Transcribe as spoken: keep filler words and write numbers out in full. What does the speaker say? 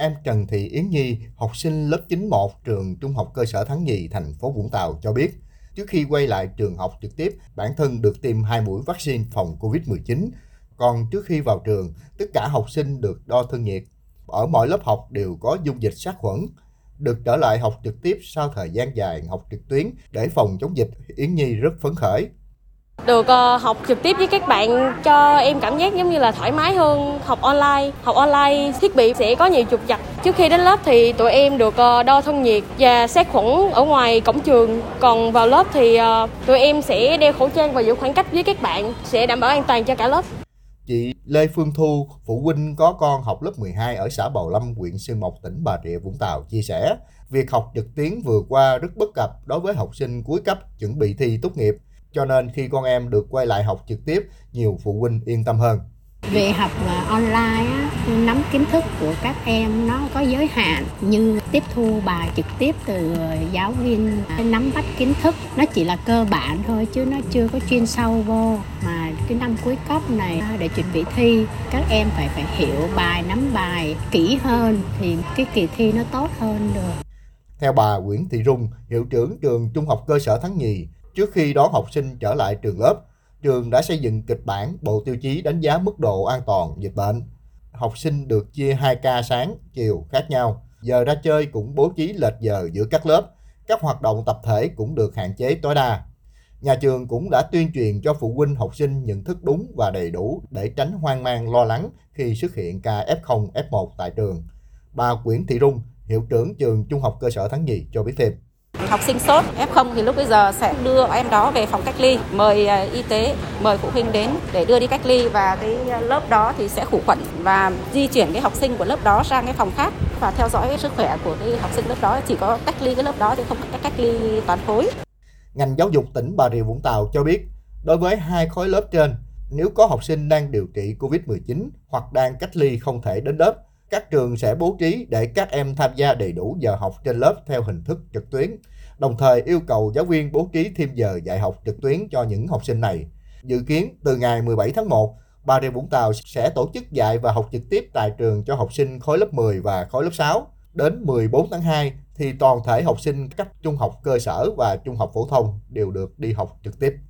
Em Trần Thị Yến Nhi, học sinh lớp chín một trường Trung học cơ sở Thắng Nhì, thành phố Vũng Tàu cho biết, trước khi quay lại trường học trực tiếp, bản thân được tiêm hai mũi vaccine phòng Covid mười chín. Còn trước khi vào trường, tất cả học sinh được đo thân nhiệt. Ở mỗi lớp học đều có dung dịch sát khuẩn. Được trở lại học trực tiếp sau thời gian dài học trực tuyến để phòng chống dịch, Yến Nhi rất phấn khởi. Được học trực tiếp với các bạn cho em cảm giác giống như là thoải mái hơn. Học online, học online thiết bị sẽ có nhiều trục trặc. Trước khi đến lớp thì tụi em được đo thân nhiệt và sát khuẩn ở ngoài cổng trường. Còn vào lớp thì tụi em sẽ đeo khẩu trang và giữ khoảng cách với các bạn, sẽ đảm bảo an toàn cho cả lớp. Chị Lê Phương Thu, phụ huynh có con học lớp mười hai ở xã Bầu Lâm, huyện Sơn Mộc, tỉnh Bà Rịa, Vũng Tàu chia sẻ, việc học trực tuyến vừa qua rất bất cập đối với học sinh cuối cấp chuẩn bị thi tốt nghiệp. Cho nên khi con em được quay lại học trực tiếp, nhiều phụ huynh yên tâm hơn. Về học online, nắm kiến thức của các em nó có giới hạn, như tiếp thu bài trực tiếp từ giáo viên, nắm bắt kiến thức nó chỉ là cơ bản thôi chứ nó chưa có chuyên sâu vô. Mà cái năm cuối cấp này để chuẩn bị thi, các em phải phải hiểu bài, nắm bài kỹ hơn thì cái kỳ thi nó tốt hơn được. Theo bà Nguyễn Thị Rung, hiệu trưởng trường Trung học cơ sở Thắng Nhì, trước khi đón học sinh trở lại trường lớp, trường đã xây dựng kịch bản bộ tiêu chí đánh giá mức độ an toàn dịch bệnh. Học sinh được chia hai ca sáng, chiều khác nhau. Giờ ra chơi cũng bố trí lệch giờ giữa các lớp. Các hoạt động tập thể cũng được hạn chế tối đa. Nhà trường cũng đã tuyên truyền cho phụ huynh học sinh nhận thức đúng và đầy đủ để tránh hoang mang lo lắng khi xuất hiện ca ép không, ép một tại trường. Bà Nguyễn Thị Rung, hiệu trưởng trường Trung học cơ sở Thắng Nhì cho biết thêm. Học sinh sốt ép không thì lúc bây giờ sẽ đưa em đó về phòng cách ly, mời y tế, mời phụ huynh đến để đưa đi cách ly, và cái lớp đó thì sẽ khử khuẩn và di chuyển cái học sinh của lớp đó sang cái phòng khác và theo dõi cái sức khỏe của cái học sinh lớp đó, chỉ có cách ly cái lớp đó chứ không có cách ly toàn khối. Ngành giáo dục tỉnh Bà Rịa Vũng Tàu cho biết, đối với hai khối lớp trên, nếu có học sinh đang điều trị Covid mười chín hoặc đang cách ly không thể đến lớp, các trường sẽ bố trí để các em tham gia đầy đủ giờ học trên lớp theo hình thức trực tuyến, đồng thời yêu cầu giáo viên bố trí thêm giờ dạy học trực tuyến cho những học sinh này. Dự kiến từ ngày mười bảy tháng một, Bà Rịa Vũng Tàu sẽ tổ chức dạy và học trực tiếp tại trường cho học sinh khối lớp mười và khối lớp sáu. Đến mười bốn tháng hai thì toàn thể học sinh cấp trung học cơ sở và trung học phổ thông đều được đi học trực tiếp.